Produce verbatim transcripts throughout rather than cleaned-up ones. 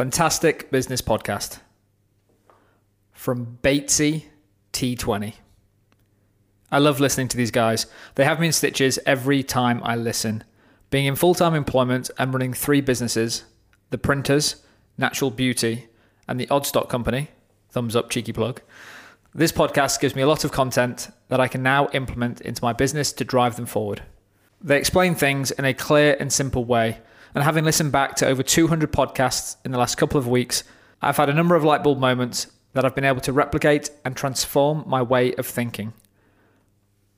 Fantastic business podcast from Batesy T twenty. I love listening to these guys. They have me in stitches every time I listen. Being in full-time employment and running three businesses, The Printers, Natural Beauty, and The Oddstock Company, thumbs up, cheeky plug, this podcast gives me a lot of content that I can now implement into my business to drive them forward. They explain things in a clear and simple way, and having listened back to over two hundred podcasts in the last couple of weeks, I've had a number of light bulb moments that I've been able to replicate and transform my way of thinking.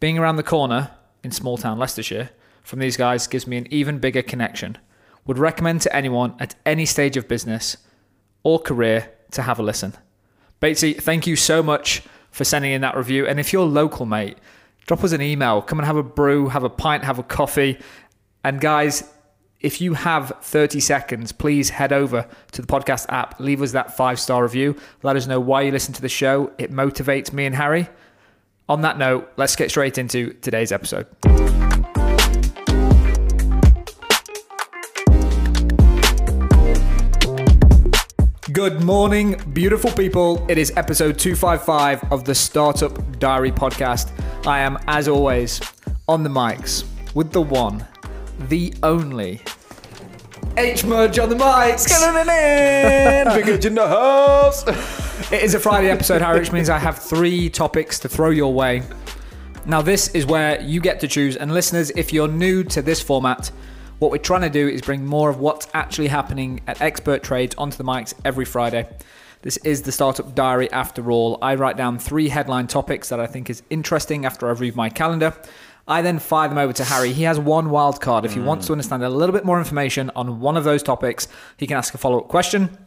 Being around the corner in small town Leicestershire from these guys gives me an even bigger connection. Would recommend to anyone at any stage of business or career to have a listen. Batesy, thank you so much for sending in that review. And if you're local, mate, drop us an email. Come and have a brew, have a pint, have a coffee. And guys, if you have thirty seconds, please head over to the podcast app. Leave us that five-star review. Let us know why you listen to the show. It motivates me and Harry. On that note, let's get straight into today's episode. Good morning, beautiful people. It is episode two fifty-five of the Startup Diary podcast. I am, as always, on the mics with the one, the only, H-Mudge on the mics. Big H in the house. It is a Friday episode, Harry, which means I have three topics to throw your way. Now, this is where you get to choose. And listeners, if you're new to this format, what we're trying to do is bring more of what's actually happening at Expert Trades onto the mics every Friday. This is the Startup Diary after all. I write down three headline topics that I think is interesting after I've read my calendar. I then fire them over to Harry. He has one wild card. If he mm. wants to understand a little bit more information on one of those topics, he can ask a follow-up question.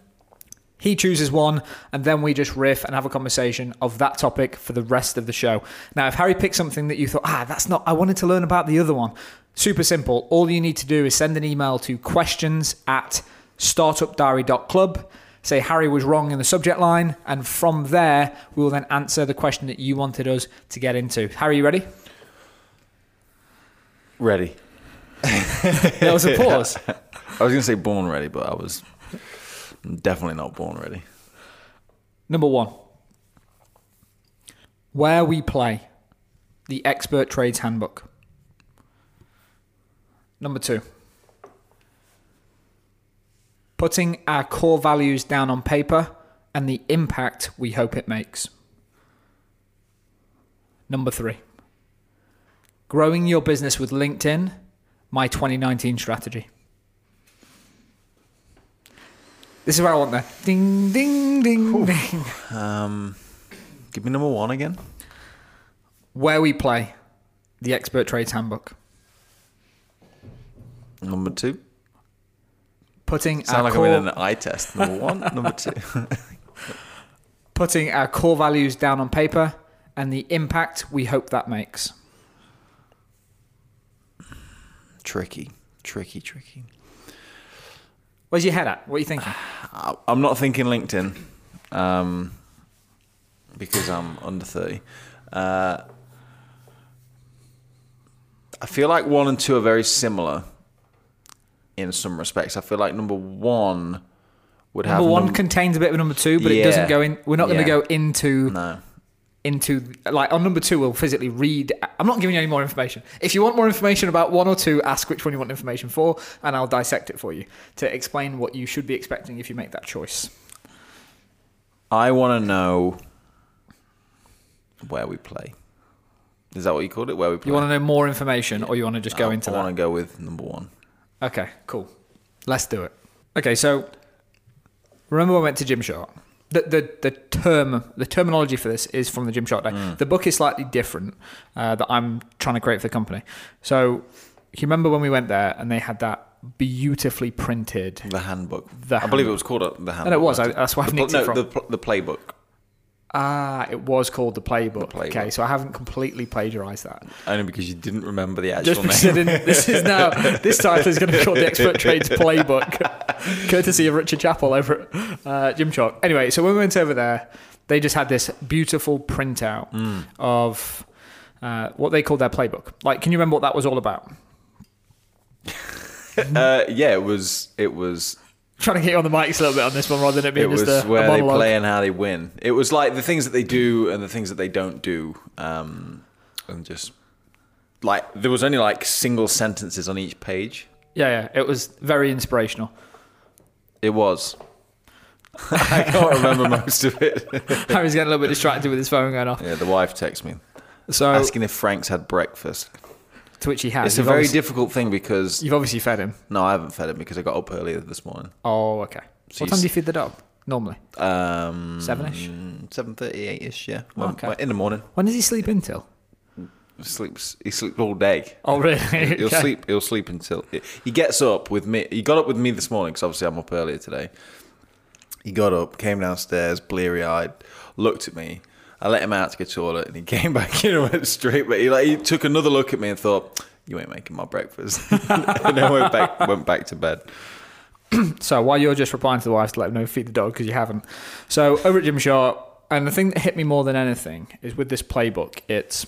He chooses one, and then we just riff and have a conversation of that topic for the rest of the show. Now, if Harry picked something that you thought, ah, that's not, I wanted to learn about the other one, super simple. All you need to do is send an email to questions at startup diary dot club, say Harry was wrong in the subject line, and from there, we will then answer the question that you wanted us to get into. Harry, you ready? Ready. There was a pause. I was going to say born ready, but I was... I'm definitely not born ready. Number one, where we play, the Expert Trades Handbook. Number two, putting our core values down on paper and the impact we hope it makes. Number three, growing your business with LinkedIn, my twenty nineteen strategy. This is where I want that. Ding, ding, ding, Ooh. ding. Um, give me number one again. Where we play, the Expert Trades Handbook. Number two. Putting Sound our like core... I'm in an eye test. Number one, number two. Putting our core values down on paper and the impact we hope that makes. Tricky, tricky, tricky. Where's your head at? What are you thinking? I'm not thinking LinkedIn um, because I'm under thirty. Uh, I feel like one and two are very similar in some respects. I feel like number one would have... Number one num- contains a bit of number two, but yeah. It doesn't go in... We're not going to yeah. go into... No. Into like on number two, we'll physically read. I'm not giving you any more information. If you want more information about one or two, ask which one you want information for, and I'll dissect it for you to explain what you should be expecting if you make that choice. I want to know where we play. Is that what you called it? Where we play? You want to know more information, or you want to just go I, into I that? I want to go with number one. Okay, cool. Let's do it. Okay, so remember when I went to Gymshark? The, the the term the terminology for this is from the Gymshark Day. Mm. The book is slightly different uh, that I'm trying to create for the company. So you remember when we went there and they had that beautifully printed the handbook. The I handbook. believe it was called a, the handbook. And it was. I, that's why I've nicked pl- it from. No, the, pl- the playbook. Ah, it was called the playbook. the playbook. Okay, so I haven't completely plagiarised that. Only because you didn't remember the actual Just name. Didn't, this is now this title is going to be called the Expert Trades Playbook, courtesy of Richard Chappell over at uh, Gymshark. Anyway, so when we went over there, they just had this beautiful printout mm. of uh, what they called their playbook. Like, can you remember what that was all about? uh, yeah, it was. It was trying to get you on the mics a little bit on this one rather than it being it just a, where a monologue. They play and how they win. It was like the things that they do and the things that they don't do. Um, and just like, there was only like single sentences on each page. Yeah, yeah. It was very inspirational. It was. I can't remember most of it. I was getting a little bit distracted with his phone going off. Yeah, the wife texts me. So asking if Frank's had breakfast. To which he has. It's you've a very difficult thing because... You've obviously fed him. No, I haven't fed him because I got up earlier this morning. Oh, okay. So what time do you feed the dog normally? Um, Seven-ish? seven thirty, eight-ish, yeah. When, okay. When, in the morning. When does he sleep in till? Sleeps. He sleeps all day. Oh, really? Okay. He'll sleep He'll sleep until... He gets up with me. He got up with me this morning because obviously I'm up earlier today. He got up, came downstairs, bleary-eyed, looked at me. I let him out to go to the toilet, and he came back in and went straight. But he like he took another look at me and thought, "You ain't making my breakfast." And then went back went back to bed. So while you're just replying to the wife to let him know, feed the dog because you haven't. So over at Gymshark, and the thing that hit me more than anything is with this playbook. It's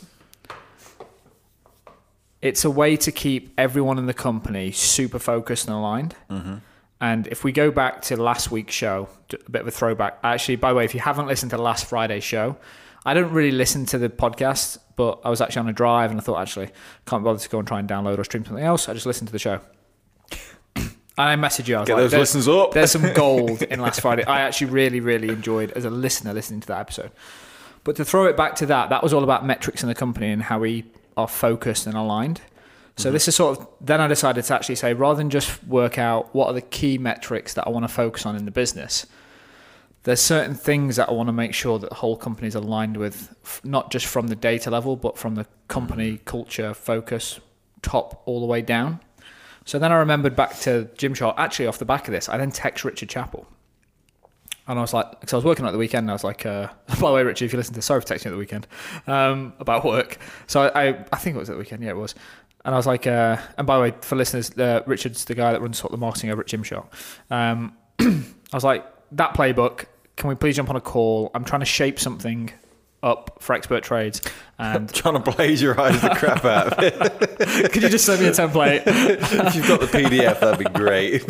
it's a way to keep everyone in the company super focused and aligned. Mm-hmm. And if we go back to last week's show, a bit of a throwback. Actually, by the way, if you haven't listened to last Friday's show, I don't really listen to the podcast, but I was actually on a drive and I thought, actually, can't bother to go and try and download or stream something else. I just listened to the show. And I messaged you. I was Get like, those listens up. There's some gold in last Friday. I actually really, really enjoyed, as a listener, listening to that episode. But to throw it back to that, that was all about metrics in the company and how we are focused and aligned. So this is sort of, then I decided to actually say, rather than just work out what are the key metrics that I want to focus on in the business, there's certain things that I want to make sure that the whole company is aligned with, not just from the data level, but from the company culture focus top all the way down. So then I remembered back to Gymshark, actually off the back of this, I then text Richard Chappell. And I was like, because I was working at the weekend, and I was like, uh, by the way, Richard, if you listen to, sorry for texting you at the weekend, um, about work. So I, I, I think it was at the weekend, yeah, it was. And I was like, uh, and by the way, for listeners, uh, Richard's the guy that runs sort of the marketing over at Gymshark. Um, I was like, that playbook, can we please jump on a call? I'm trying to shape something up for Expert Trades. And I'm trying to plagiarize the crap out of it. Could you just send me a template? If you've got the P D F, that'd be great.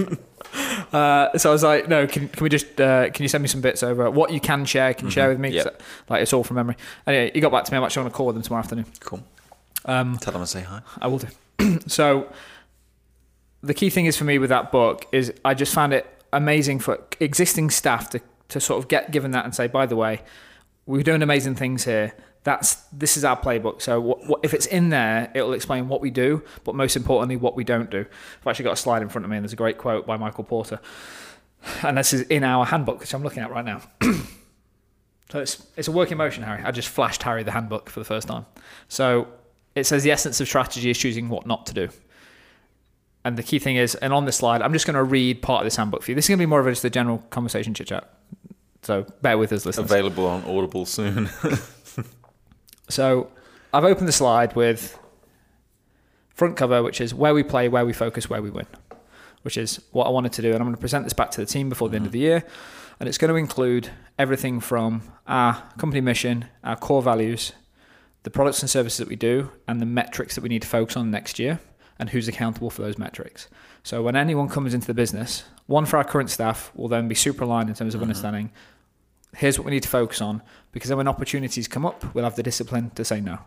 Uh, so I was like, no, can can we just, uh, can you send me some bits over? What you can share, can you mm-hmm. share with me? Yep. Like, it's all from memory. Anyway, he got back to me. I'm actually on a call with him tomorrow afternoon. Cool. Um, Tell them I say hi. I will do. So the key thing is for me with that book is I just found it amazing for existing staff to, to sort of get given that and say, by the way, we're doing amazing things here. That's This is our playbook. So what, what, if it's in there, it'll explain what we do, but most importantly, what we don't do. I've actually got a slide in front of me and there's a great quote by Michael Porter. And this is in our handbook, which I'm looking at right now. So it's, it's a work in motion, Harry. I just flashed Harry the handbook for the first time. So... It says the essence of strategy is choosing what not to do. And the key thing is, and on this slide, I'm just going to read part of this handbook for you. This is going to be more of just a general conversation chit-chat. So bear with us, listeners. Available on Audible soon. So I've opened the slide with front cover, which is where we play, where we focus, where we win, which is what I wanted to do. And I'm going to present this back to the team before the mm-hmm. end of the year. And it's going to include everything from our company mission, our core values, the products and services that we do, and the metrics that we need to focus on next year, and who's accountable for those metrics. So when anyone comes into the business, one for our current staff will then be super aligned in terms of mm-hmm. understanding, here's what we need to focus on, because then when opportunities come up, we'll have the discipline to say no.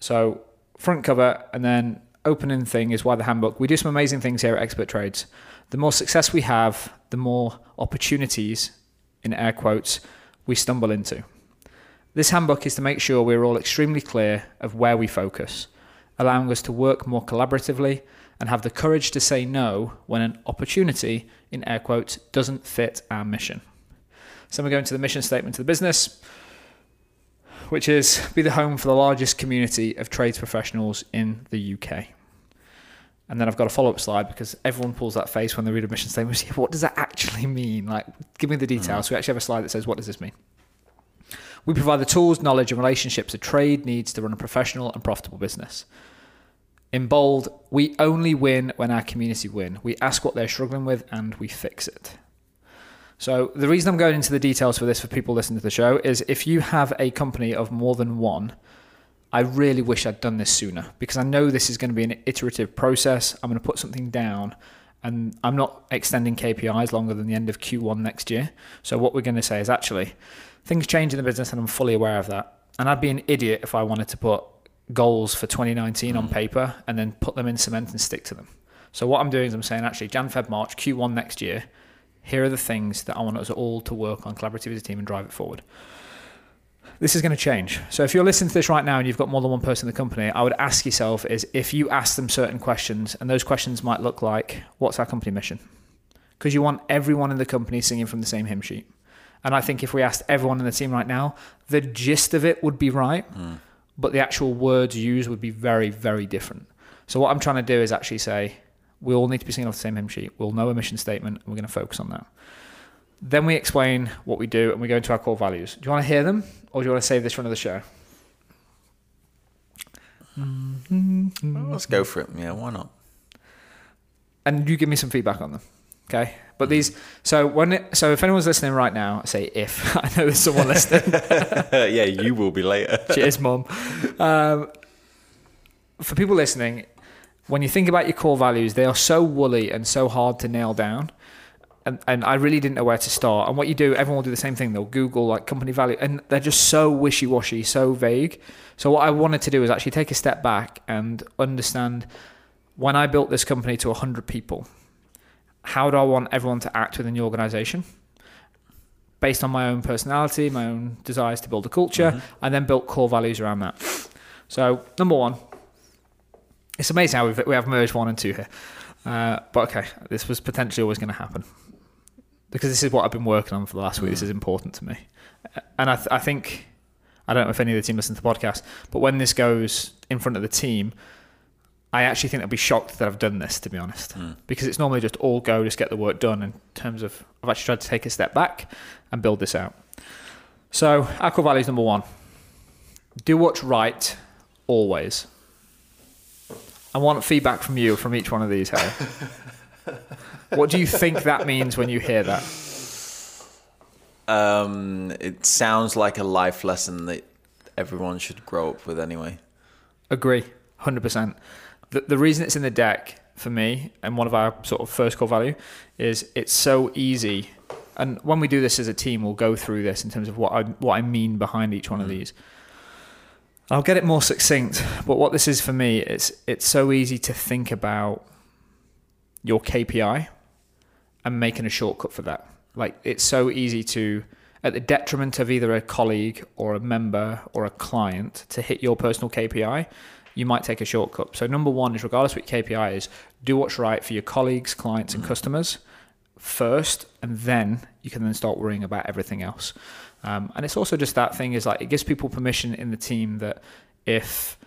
So front cover, and then opening thing is why the handbook. We do some amazing things here at Expert Trades. The more success we have, the more opportunities, in air quotes, we stumble into. This handbook is to make sure we're all extremely clear of where we focus, allowing us to work more collaboratively and have the courage to say no when an opportunity, in air quotes, doesn't fit our mission. So we're going to the mission statement to the business, which is be the home for the largest community of trades professionals in the U K. And then I've got a follow-up slide because everyone pulls that face when they read a mission statement. What does that actually mean? Like, give me the details. So we actually have a slide that says, what does this mean? We provide the tools, knowledge, and relationships a trade needs to run a professional and profitable business. In bold, we only win when our community win. We ask what they're struggling with and we fix it. So the reason I'm going into the details for this for people listening to the show is if you have a company of more than one, I really wish I'd done this sooner because I know this is going to be an iterative process. I'm going to put something down And I'm not extending K P Is longer than the end of Q one next year. So what we're going to say is, actually, things change in the business and I'm fully aware of that. And I'd be an idiot if I wanted to put goals for twenty nineteen mm. on paper and then put them in cement and stick to them. So what I'm doing is I'm saying, actually, Jan, Feb, March, Q one next year, here are the things that I want us all to work on collaboratively as a team and drive it forward. This is going to change. So if you're listening to this right now and you've got more than one person in the company, I would ask yourself is if you ask them certain questions, and those questions might look like, what's our company mission? Because you want everyone in the company singing from the same hymn sheet. And I think if we asked everyone in the team right now, the gist of it would be right, mm. but the actual words used would be very, very different. So what I'm trying to do is actually say, we all need to be singing off the same hymn sheet. We'll know a mission statement, and we're going to focus on that. Then we explain what we do, and we go into our core values. Do you want to hear them, or do you want to save this for another show? Well, let's go for it. Yeah, why not? And you give me some feedback on them, okay? But these, so when it, so if anyone's listening right now, I say if. I know there's someone listening. Yeah, you will be later. Cheers, Mum. Um, for people listening, when you think about your core values, they are so woolly and so hard to nail down. And, and I really didn't know where to start. And what you do, everyone will do the same thing. They'll Google like company value, and they're just so wishy-washy, so vague. So what I wanted to do is actually take a step back and understand, when I built this company to one hundred people, how do I want everyone to act within the organization? Based on my own personality, my own desires to build a culture, mm-hmm. and then built core values around that. So number one, it's amazing how we've, we have merged one and two here. Uh, but okay, this was potentially always going to happen. Because this is what I've been working on for the last week. This is important to me. And I, th- I think, I don't know if any of the team listen to the podcast, but when this goes in front of the team, I actually think they'll be shocked that I've done this, to be honest. Mm. Because it's normally just all go, just get the work done in terms of, I've actually tried to take a step back and build this out. So our core value is number one. Do what's right always. I want feedback from you from each one of these, Harry. What do you think that means when you hear that? Um, it sounds like a life lesson that everyone should grow up with anyway. Agree, one hundred percent. The, the reason it's in the deck for me, and one of our sort of first core value, is it's so easy. And when we do this as a team, we'll go through this in terms of what I, what I mean behind each one mm. of these. I'll get it more succinct, but what this is for me, it's it's so easy to think about your K P I and making a shortcut for that. Like, it's so easy to, at the detriment of either a colleague or a member or a client, to hit your personal K P I, you might take a shortcut. So number one is, regardless what your K P I is, do what's right for your colleagues, clients, and customers first, and then you can then start worrying about everything else. Um, and it's also just that thing is like, it gives people permission in the team that if,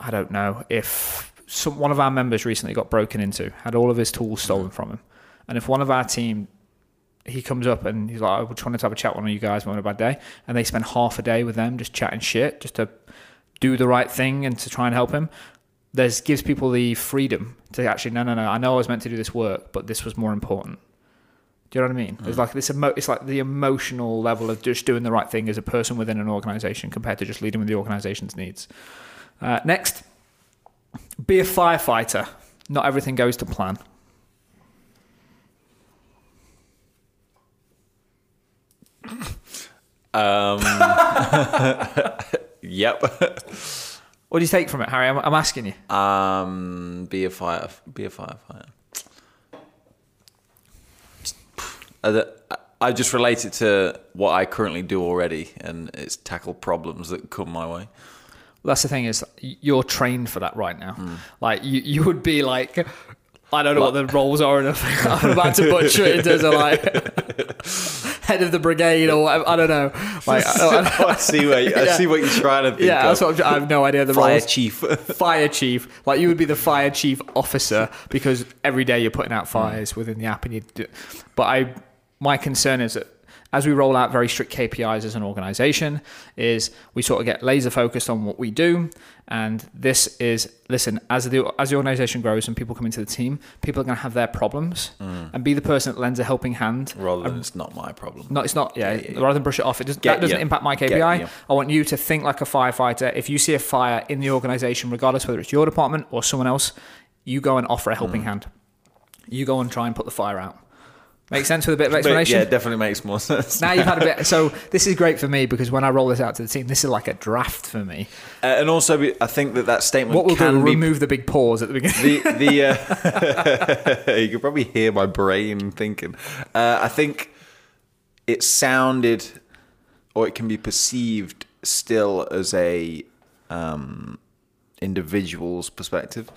I don't know, if Some, one of our members recently got broken into, had all of his tools stolen from him. And if one of our team, he comes up and he's like, I just wanted to have a chat with one of you guys, I'm having a bad day. And they spend half a day with them just chatting shit, just to do the right thing and to try and help him. This gives people the freedom to actually, no, no, no, I know I was meant to do this work, but this was more important. Do you know what I mean? Mm. There's like this emo- it's like the emotional level of just doing the right thing as a person within an organization compared to just leading with the organization's needs. Uh, next. Be a firefighter. Not everything goes to plan. Um. Yep. What do you take from it, Harry? I'm, I'm asking you. Um. Be a fire. Be a firefighter. I just relate it to what I currently do already, and it's tackle problems that come my way. That's the thing is, you're trained for that right now. Mm. Like you, you would be like, I don't know like, what the roles are in a thing. I'm about to butcher it in terms of like head of the brigade or whatever. I don't know. Like, I, don't, I, don't, I see where you, I yeah. see what you're trying to think yeah, of. That's what I'm, I have no idea the fire roles. Fire chief. Fire chief. Like you would be the fire chief officer because every day you're putting out fires mm. within the app, and you. Do, but I, my concern is that. As we roll out very strict K P Is as an organization, is we sort of get laser focused on what we do. And this is, listen, as the as the organization grows and people come into the team, people are going to have their problems mm. and be the person that lends a helping hand. Rather than um, it's not my problem. No, it's not. Yeah. yeah, yeah. Rather than brush it off. It doesn't, yeah, that doesn't yeah. impact my K P I. Yeah, yeah. I want you to think like a firefighter. If you see a fire in the organization, regardless whether it's your department or someone else, you go and offer a helping mm. hand. you go and try and put the fire out. Makes sense with a bit of explanation? Yeah, definitely makes more sense. Now you've had a bit. So this is great for me because when I roll this out to the team, this is like a draft for me. Uh, and also, I think that that statement what we'll can do, be... remove the big pause at the beginning. The, the, uh, you can probably hear my brain thinking. Uh, I think it sounded, or it can be perceived still as a um, individual's perspective.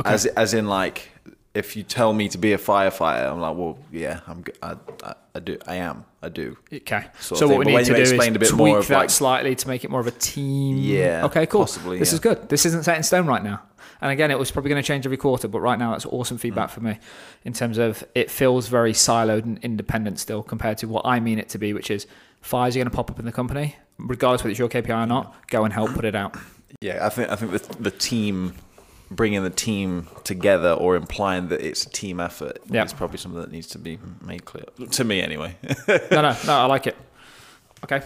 Okay. As, as in like... If you tell me to be a firefighter, I'm like, well, yeah, I'm. Good. I, I, I do. I am. I do. Okay. So what we but need to do is a bit tweak more of that like, slightly to make it more of a team. Yeah. Okay. Cool. Possibly, this yeah. is good. This isn't set in stone right now. And again, it was probably going to change every quarter, but right now, that's awesome feedback mm. for me in terms of it feels very siloed and independent still compared to what I mean it to be, which is fires are going to pop up in the company, regardless whether it's your K P I or not. Go and help put it out. Yeah, I think I think the the team. Bringing the team together or implying that it's a team effort yep. is probably something that needs to be made clear. To me, anyway. no, no, no, I like it. Okay.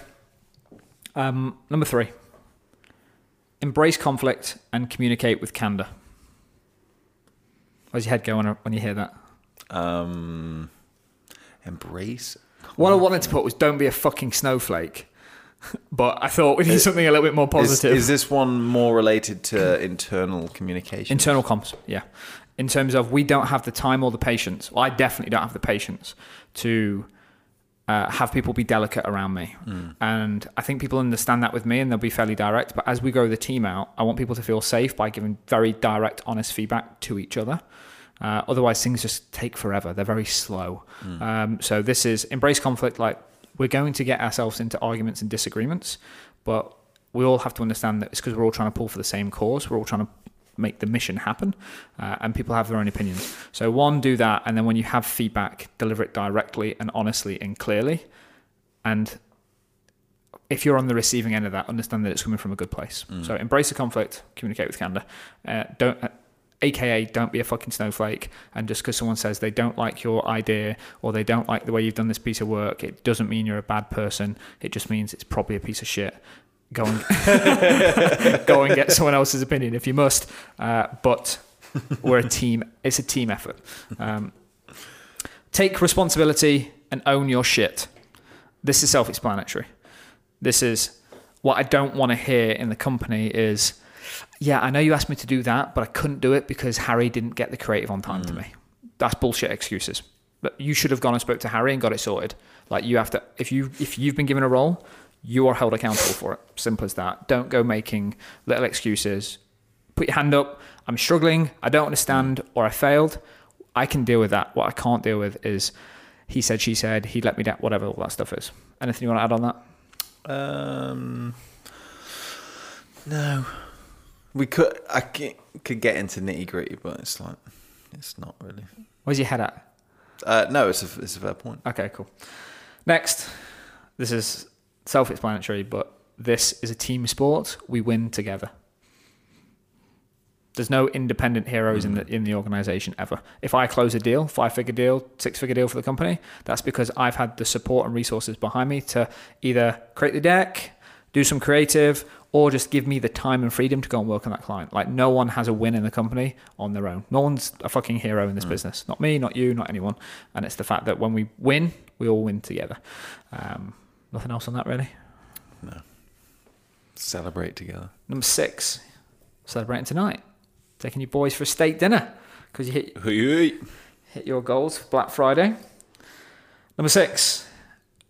Um, number three. Embrace conflict and communicate with candor. Where's your head going when you hear that? Um, embrace? What I wanted to put was don't be a fucking snowflake. But I thought we need something a little bit more positive. Is, is this one more related to internal communication? Internal comms, yeah. In terms of we don't have the time or the patience. Well, I definitely don't have the patience to uh, have people be delicate around me. Mm. And I think people understand that with me and they'll be fairly direct. But as we grow the team out, I want people to feel safe by giving very direct, honest feedback to each other. Uh, otherwise, things just take forever. They're very slow. Mm. Um, so this is embrace conflict like, we're going to get ourselves into arguments and disagreements, but we all have to understand that it's because we're all trying to pull for the same cause. We're all trying to make the mission happen, uh, and people have their own opinions. So one, do that, and then when you have feedback, deliver it directly and honestly and clearly. And if you're on the receiving end of that, understand that it's coming from a good place. Mm. So embrace the conflict, communicate with candor. Uh, don't... Uh, A K A don't be a fucking snowflake, and just because someone says they don't like your idea or they don't like the way you've done this piece of work, it doesn't mean you're a bad person. It just means it's probably a piece of shit. Go and go and get someone else's opinion if you must. Uh, but we're a team. It's a team effort. Um, take responsibility and own your shit. This is self-explanatory. This is what I don't want to hear in the company is, yeah, I know you asked me to do that, but I couldn't do it because Harry didn't get the creative on time mm. to me. That's bullshit excuses. But you should have gone and spoke to Harry and got it sorted. Like you have to, if you if you've been given a role, you are held accountable for it. Simple as that. Don't go making little excuses. Put your hand up. I'm struggling. I don't understand, or I failed. I can deal with that. What I can't deal with is he said, she said, he let me down. Whatever all that stuff is. Anything you want to add on that? Um, no. We could, I could get into nitty gritty, but it's like, it's not really. Where's your head at? Uh, no, it's a, it's a fair point. Okay, cool. Next, this is self-explanatory, but this is a team sport. We win together. There's no independent heroes mm. in the in the organization ever. If I close a deal, five-figure deal, six-figure deal for the company, that's because I've had the support and resources behind me to either create the deck, do some creative, or just give me the time and freedom to go and work on that client. Like no one has a win in the company on their own. No one's a fucking hero in this mm. business. Not me, not you, not anyone. And it's the fact that when we win, we all win together. Um, nothing else on that really? No. Celebrate together. Number six, celebrating tonight. Taking your boys for a steak dinner because you hit, hit your goals for Black Friday. Number six,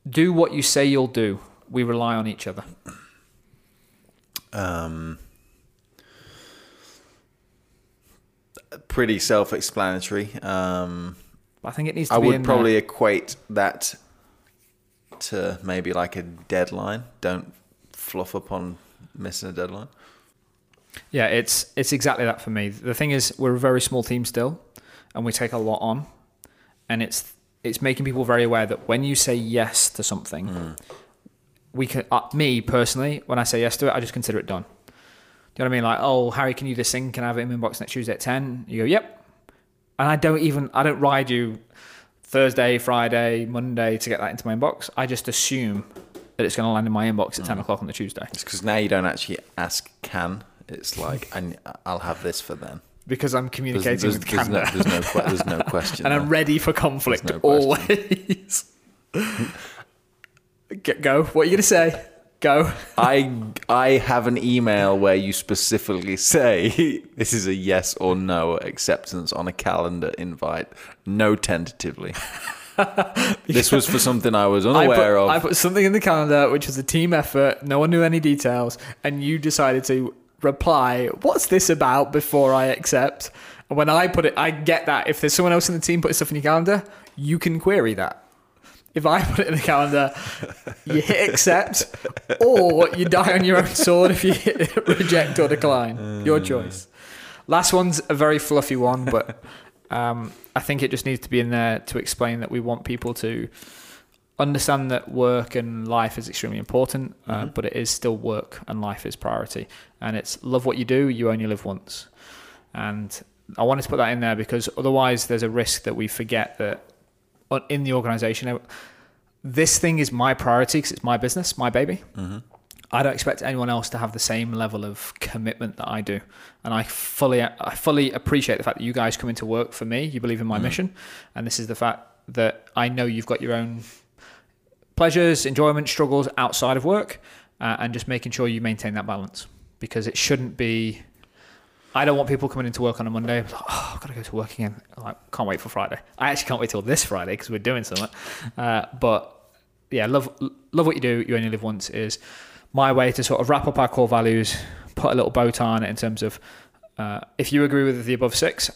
do what you say you'll do. We rely on each other. Um, pretty self-explanatory. Um, I think it needs to I be I would in probably there. Equate that to maybe like a deadline. Don't fluff up on missing a deadline. Yeah, it's it's exactly that for me. The thing is, we're a very small team still, and we take a lot on, and it's it's making people very aware that when you say yes to something. Mm. We can, uh, me personally, when I say yes to it, I just consider it done. Do you know what I mean? Like, oh, Harry, can you do this thing? Can I have it in inbox next Tuesday at ten? You go, yep. And I don't even, I don't ride you Thursday, Friday, Monday to get that into my inbox. I just assume that it's going to land in my inbox at mm. ten o'clock on the Tuesday. It's because now you don't actually ask, can. It's like, I, I'll have this for then. because I'm communicating there's, there's, with camera. There's no, there's no, there's no question. And there. I'm ready for conflict no always. Get, go. What are you going to say? Go. I I have an email where you specifically say this is a yes or no acceptance on a calendar invite. No tentatively. This was for something I was unaware I put, of. I put something in the calendar which was a team effort. No one knew any details. And you decided to reply, what's this about, before I accept. And when I put it, I get that. If there's someone else in the team putting stuff in your calendar, you can query that. If I put it in the calendar, you hit accept, or you die on your own sword if you hit reject or decline. Your choice. Last one's a very fluffy one, but um, I think it just needs to be in there to explain that we want people to understand that work and life is extremely important, uh, mm-hmm. but it is still work and life is priority. And it's love what you do, you only live once. And I wanted to put that in there because otherwise there's a risk that we forget that in the organization, this thing is my priority because it's my business, my baby. Mm-hmm. I don't expect anyone else to have the same level of commitment that I do. And I fully, I fully appreciate the fact that you guys come into work for me. You believe in my mm-hmm. mission. And this is the fact that I know you've got your own pleasures, enjoyment, struggles outside of work, uh, and just making sure you maintain that balance, because it shouldn't be, I don't want people coming into work on a Monday like, oh, I've got to go to work again. I like, can't wait for Friday. I actually can't wait till this Friday because we're doing something. Uh, but yeah, love love what you do. You only live once is my way to sort of wrap up our core values, put a little bow tie on it in terms of uh, if you agree with the above six,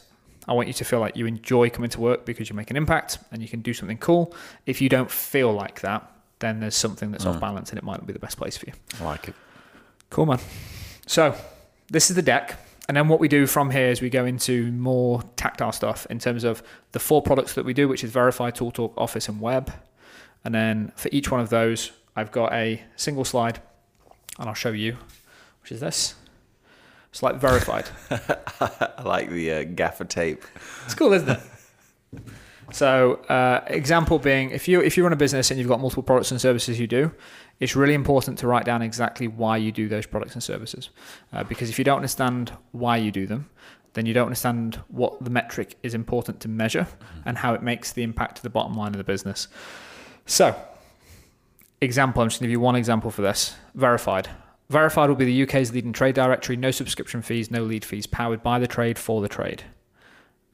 I want you to feel like you enjoy coming to work because you make an impact and you can do something cool. If you don't feel like that, then there's something that's mm. off balance and it might not be the best place for you. I like it. Cool, man. So this is the deck. And then what we do from here is we go into more tactile stuff in terms of the four products that we do, which is Verify, Tool Talk, Office, and Web. And then for each one of those, I've got a single slide, and I'll show you, which is this. It's like Verified. I like the uh, gaffer tape. It's cool, isn't it? So uh, example being, if you if you run a business and you've got multiple products and services you do, it's really important to write down exactly why you do those products and services. Uh, because if you don't understand why you do them, then you don't understand what the metric is important to measure and how it makes the impact to the bottom line of the business. So example, I'm just going to give you one example for this. Verified. Verified will be the U K's leading trade directory, no subscription fees, no lead fees, powered by the trade, for the trade.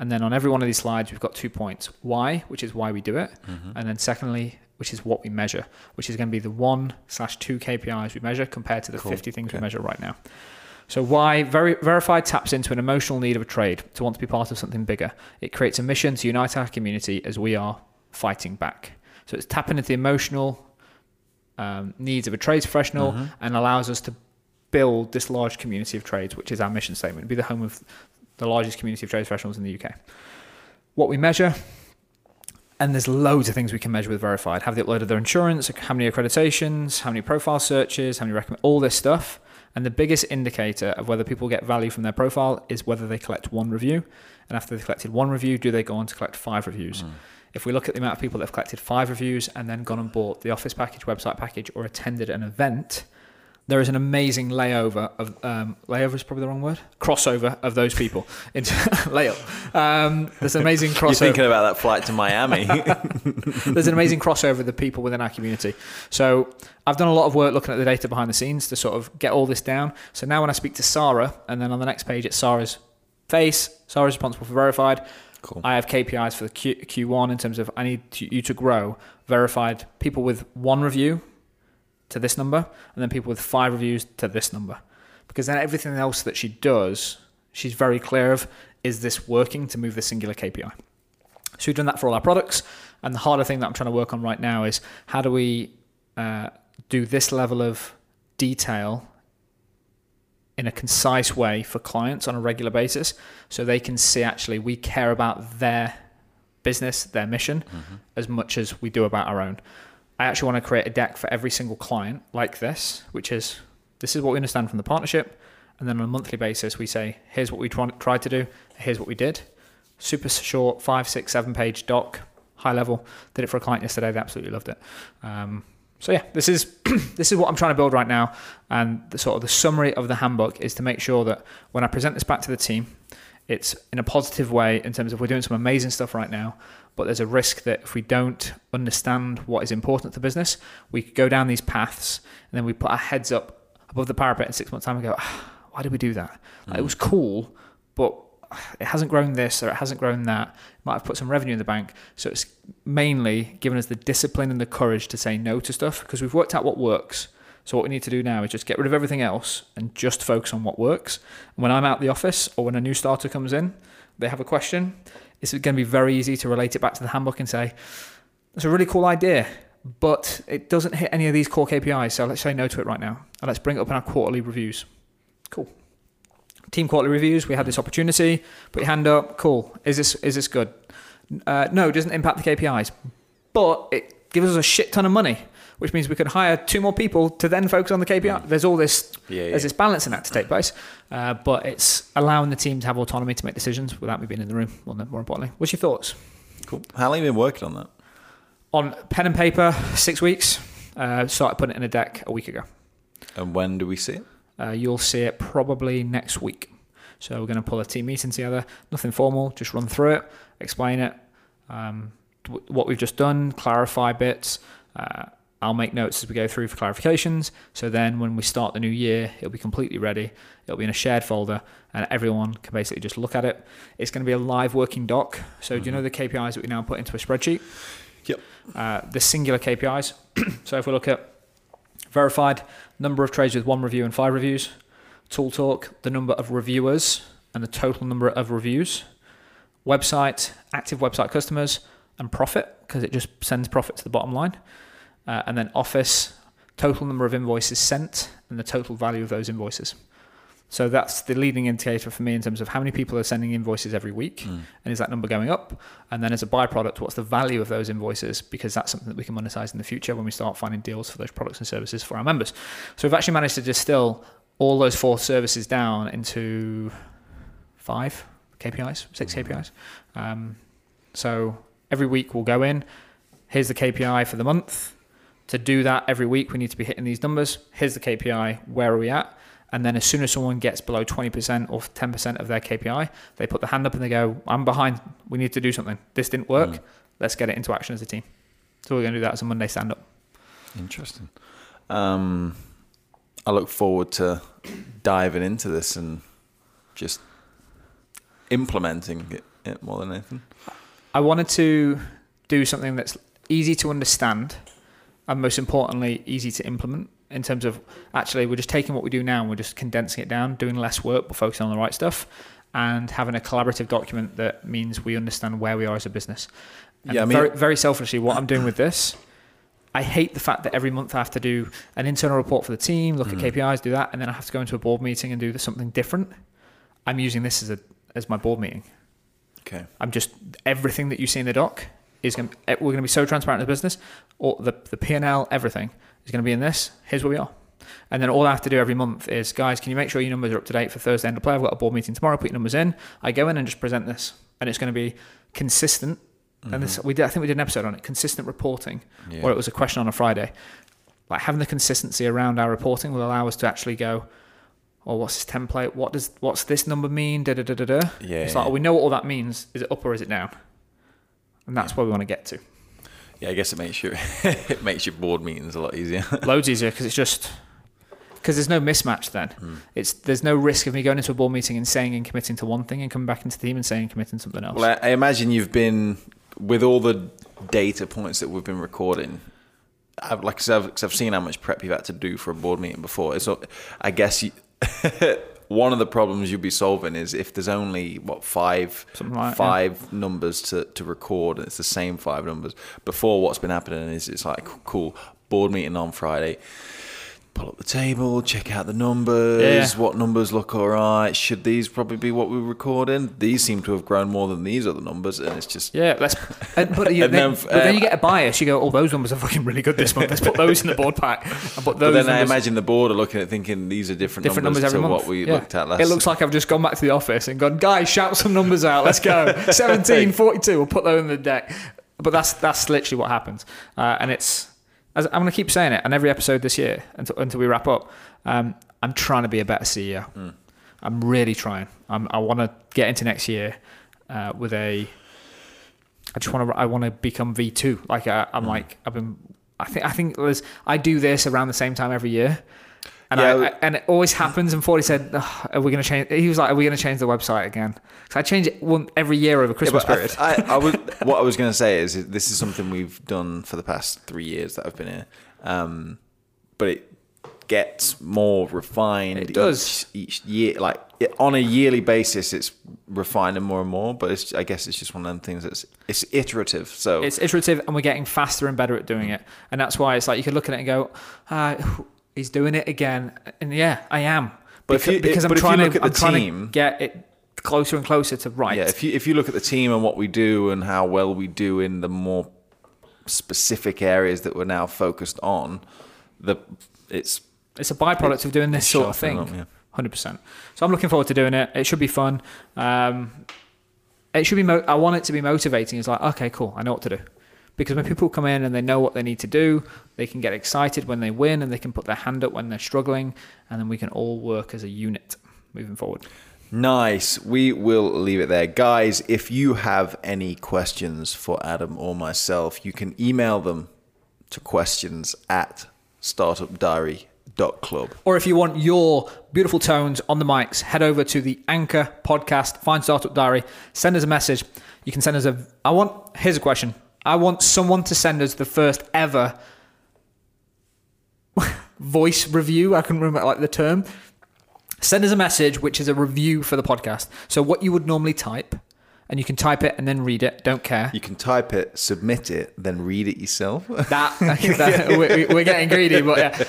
And then on every one of these slides, we've got two points. Why, which is why we do it. Mm-hmm. And then secondly, which is what we measure, which is going to be the one slash two K P Is we measure compared to the cool. fifty things okay. we measure right now. So why Ver- Verify taps into an emotional need of a trade to want to be part of something bigger. It creates a mission to unite our community as we are fighting back. So it's tapping into the emotional um, needs of a trades professional mm-hmm. and allows us to build this large community of trades, which is our mission statement. It'd be the home of the largest community of trades professionals in the U K. What we measure, and there's loads of things we can measure with Verified. Have they uploaded their insurance, how many accreditations, how many profile searches, how many recommend, all this stuff. And the biggest indicator of whether people get value from their profile is whether they collect one review. And after they've collected one review, do they go on to collect five reviews? Mm. If we look at the amount of people that have collected five reviews and then gone and bought the Office package, website package, or attended an event, there is an amazing layover of, um, layover is probably the wrong word, crossover of those people into layover. Um, there's an amazing crossover. You're thinking about that flight to Miami. There's an amazing crossover of the people within our community. So I've done a lot of work looking at the data behind the scenes to sort of get all this down. So now when I speak to Sarah, and then on the next page, it's Sarah's face. Sarah's responsible for Verified. Cool. I have K P Is for the Q- Q1 in terms of I need to, you to grow Verified people with one review to this number, and then people with five reviews to this number. Because then everything else that she does, she's very clear of, is this working to move the singular K P I? So we've done that for all our products. And the harder thing that I'm trying to work on right now is how do we uh, do this level of detail in a concise way for clients on a regular basis so they can see actually we care about their business, their mission, mm-hmm. as much as we do about our own. I actually want to create a deck for every single client like this, which is, this is what we understand from the partnership. And then on a monthly basis, we say, here's what we tried to do. Here's what we did. Super short, five, six, seven page doc, high level. Did it for a client yesterday. They absolutely loved it. Um, so yeah, this is, this is what I'm trying to build right now. And the sort of the summary of the handbook is to make sure that when I present this back to the team, it's in a positive way in terms of we're doing some amazing stuff right now, but there's a risk that if we don't understand what is important to business, we could go down these paths and then we put our heads up above the parapet in six months' time and go, ah, why did we do that? Mm. Like, it was cool, but it hasn't grown this or it hasn't grown that. It might have put some revenue in the bank. So it's mainly given us the discipline and the courage to say no to stuff because we've worked out what works. So what we need to do now is just get rid of everything else and just focus on what works. And when I'm out the office or when a new starter comes in, they have a question, it's going to be very easy to relate it back to the handbook and say, that's a really cool idea, but it doesn't hit any of these core K P Is, so let's say no to it right now. And let's bring it up in our quarterly reviews. Cool. Team quarterly reviews, we had this opportunity, put your hand up, cool. Is this is this good? Uh, no, it doesn't impact the K P Is, but it gives us a shit ton of money, which means we could hire two more people to then focus on the K P I. There's all this, yeah, yeah. there's this balance in that to take place, uh, but it's allowing the team to have autonomy to make decisions without me being in the room, well, more importantly. What's your thoughts? Cool. How long have you been working on that? On pen and paper, six weeks. Uh, started putting it in a deck a week ago. And when do we see it? Uh, you'll see it probably next week. So we're going to pull a team meeting together, nothing formal, just run through it, explain it, um, what we've just done, clarify bits. Uh, I'll make notes as we go through for clarifications. So then when we start the new year, it'll be completely ready. It'll be in a shared folder and everyone can basically just look at it. It's going to be a live working doc. So mm-hmm. do you know the K P Is that we now put into a spreadsheet? Yep. Uh, the singular K P Is. So if we look at Verified, number of trades with one review and five reviews. Tool Talk, the number of reviewers and the total number of reviews. Website, active website customers, and profit, because it just sends profit to the bottom line. Uh, and then Office, total number of invoices sent and the total value of those invoices. So that's the leading indicator for me in terms of how many people are sending invoices every week mm. and is that number going up? And then as a byproduct, what's the value of those invoices? Because that's something that we can monetize in the future when we start finding deals for those products and services for our members. So we've actually managed to distill all those four services down into five K P Is, six mm-hmm. K P Is. Um, so every week we'll go in, here's the K P I for the month. To do that every week, we need to be hitting these numbers. Here's the K P I, where are we at? And then as soon as someone gets below twenty percent or ten percent of their K P I, they put the hand up and they go, I'm behind. We need to do something. This didn't work. Mm. Let's get it into action as a team. So we're going to do that as a Monday stand-up. Interesting. Um, I look forward to diving into this and just implementing it, it more than anything. I wanted to do something that's easy to understand and most importantly, easy to implement. In terms of actually we're just taking what we do now and we're just condensing it down, doing less work but focusing on the right stuff and having a collaborative document that means we understand where we are as a business. And yeah, I mean, very, very selfishly, what I'm doing with this, I hate the fact that every month I have to do an internal report for the team, look mm-hmm. at K P Is, do that, and then I have to go into a board meeting and do something different. I'm using this as a as my board meeting. Okay. I'm just, everything that you see in the doc is going to, we're going to be so transparent in the business, or the, the P and L, everything. It's going to be in this. Here's where we are. And then all I have to do every month is, guys, can you make sure your numbers are up to date for Thursday end of play? I've got a board meeting tomorrow. Put your numbers in. I go in and just present this. And it's going to be consistent. Mm-hmm. And this, we did, I think we did an episode on it, consistent reporting, yeah. or it was a question on a Friday. Like having the consistency around our reporting will allow us to actually go, oh, what's this template? What does What's this number mean? Da, da, da, da, da. Yeah, it's like, oh, we know what all that means. Is it up or is it down? And that's yeah. where we want to get to. Yeah, I guess it makes your it makes your board meetings a lot easier. Loads easier because it's just because there's no mismatch. Then mm. it's there's no risk of me going into a board meeting and saying and committing to one thing and coming back into the team and saying and committing to something else. Well, I, I imagine you've been with all the data points that we've been recording. I've, like I said, I've, cause I've seen how much prep you've had to do for a board meeting before. It's not, I guess you, one of the problems you'll be solving is if there's only what five like, five yeah. numbers to, to record and it's the same five numbers. Before what's been happening is it's like cool, board meeting on Friday, pull up the table, check out the numbers, yeah. what numbers look all right, should these probably be what we're recording? These seem to have grown more than these other numbers and it's just Yeah, let's and, but, you, and then, then, but um, then you get a bias, you go, oh those numbers are fucking really good this month, let's put those in the board pack. And put those but then numbers, I imagine the board are looking at thinking these are different, different numbers, numbers to every what month. we yeah. looked at last. It looks like I've just gone back to the office and gone, guys, shout some numbers out, let's go. seventeen, forty-two, we'll put those in the deck. But that's that's literally what happens. Uh, and it's As I'm going to keep saying it on every episode this year until, until we wrap up. Um, I'm trying to be a better C E O. Mm. I'm really trying. I'm, I want to get into next year uh, with a. I just want to. I want to become V two. Like I, I'm mm. like I've been. I think. I think there's. I do this around the same time every year, and yeah, I, I and it always happens. And Fordy said, oh, "Are we going to change?" He was like, "Are we going to change the website again?" Because I change it one every year over Christmas yeah, period. I, I, I was, what I was going to say is, is this is something we've done for the past three years that I've been here, um, but it gets more refined. It does each, each year, like it, on a yearly basis, it's refining more and more. But it's, I guess it's just one of them things that's it's iterative. So it's iterative, and we're getting faster and better at doing it. And that's why it's like you could look at it and go, uh, "He's doing it again." And yeah, I am. But because, if you, because it, I'm but trying if you look to, at the I'm team, to get it closer and closer to right. Yeah, if you if you look at the team and what we do and how well we do in the more specific areas that we're now focused on, the it's. It's a byproduct of doing this sort of thing, up, yeah. one hundred percent. So I'm looking forward to doing it. It should be fun. Um, it should be. Mo- I want it to be motivating. It's like, okay, cool. I know what to do. Because when people come in and they know what they need to do, they can get excited when they win and they can put their hand up when they're struggling. And then we can all work as a unit moving forward. Nice. We will leave it there. Guys, if you have any questions for Adam or myself, you can email them to questions at startupdiary.com. Dot club. Or if you want your beautiful tones on the mics, head over to the Anchor podcast, find Startup Diary, send us a message. You can send us a... I want... Here's a question. I want someone to send us the first ever voice review. I couldn't remember like the term. Send us a message, which is a review for the podcast. So what you would normally type, and you can type it and then read it. Don't care. You can type it, submit it, then read it yourself. That, that we, we're getting greedy, but yeah.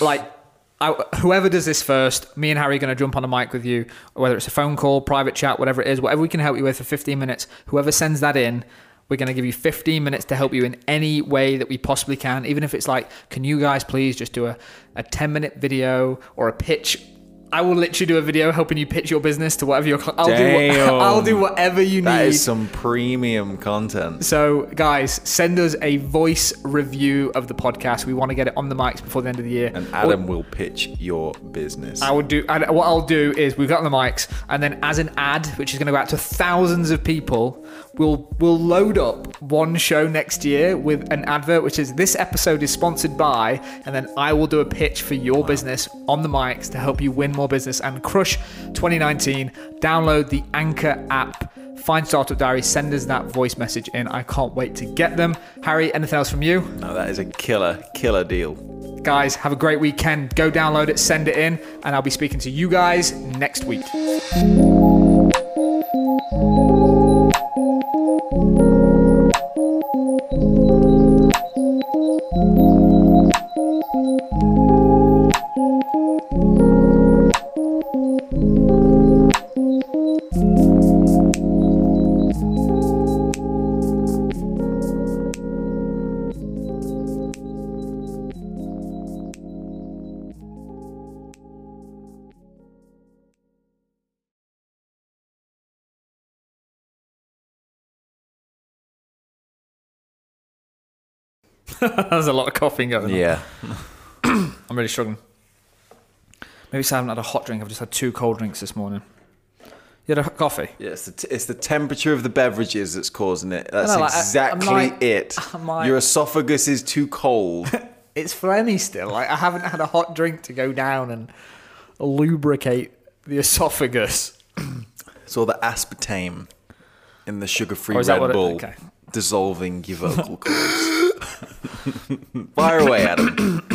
Like, I, whoever does this first, me and Harry are going to jump on a mic with you, whether it's a phone call, private chat, whatever it is, whatever we can help you with for fifteen minutes. Whoever sends that in, we're going to give you fifteen minutes to help you in any way that we possibly can. Even if it's like, can you guys please just do a, a ten minute video or a pitch? I will literally do a video helping you pitch your business to whatever you're... I'll, Damn. Do, what, I'll do whatever you that need. That is some premium content. So, guys, send us a voice review of the podcast. We want to get it on the mics before the end of the year. And Adam or, will pitch your business. I would do... And what I'll do is we've got on the mics, and then as an ad, which is going to go out to thousands of people, we'll, we'll load up one show next year with an advert, which is this episode is sponsored by, and then I will do a pitch for your wow. business on the mics to help you win more business and crush twenty nineteen. Download the Anchor app, find Startup Diary, send us that voice message in. I can't wait to get them. Harry, anything else from you? No, that is a killer, killer deal. Guys, have a great weekend. Go download it, send it in, and I'll be speaking to you guys next week. There's a lot of coughing going on. Yeah. I'm really struggling. Maybe I haven't had a hot drink. I've just had two cold drinks this morning. You had a coffee? Yeah, it's the, t- it's the temperature of the beverages that's causing it. That's know, like, exactly I, like, it. Like, your esophagus is too cold. It's phlegmy still. Like, I haven't had a hot drink to go down and lubricate the esophagus. It's all the aspartame in the sugar-free oh, Red Bull it, okay. dissolving your vocal cords. Fire away, Adam.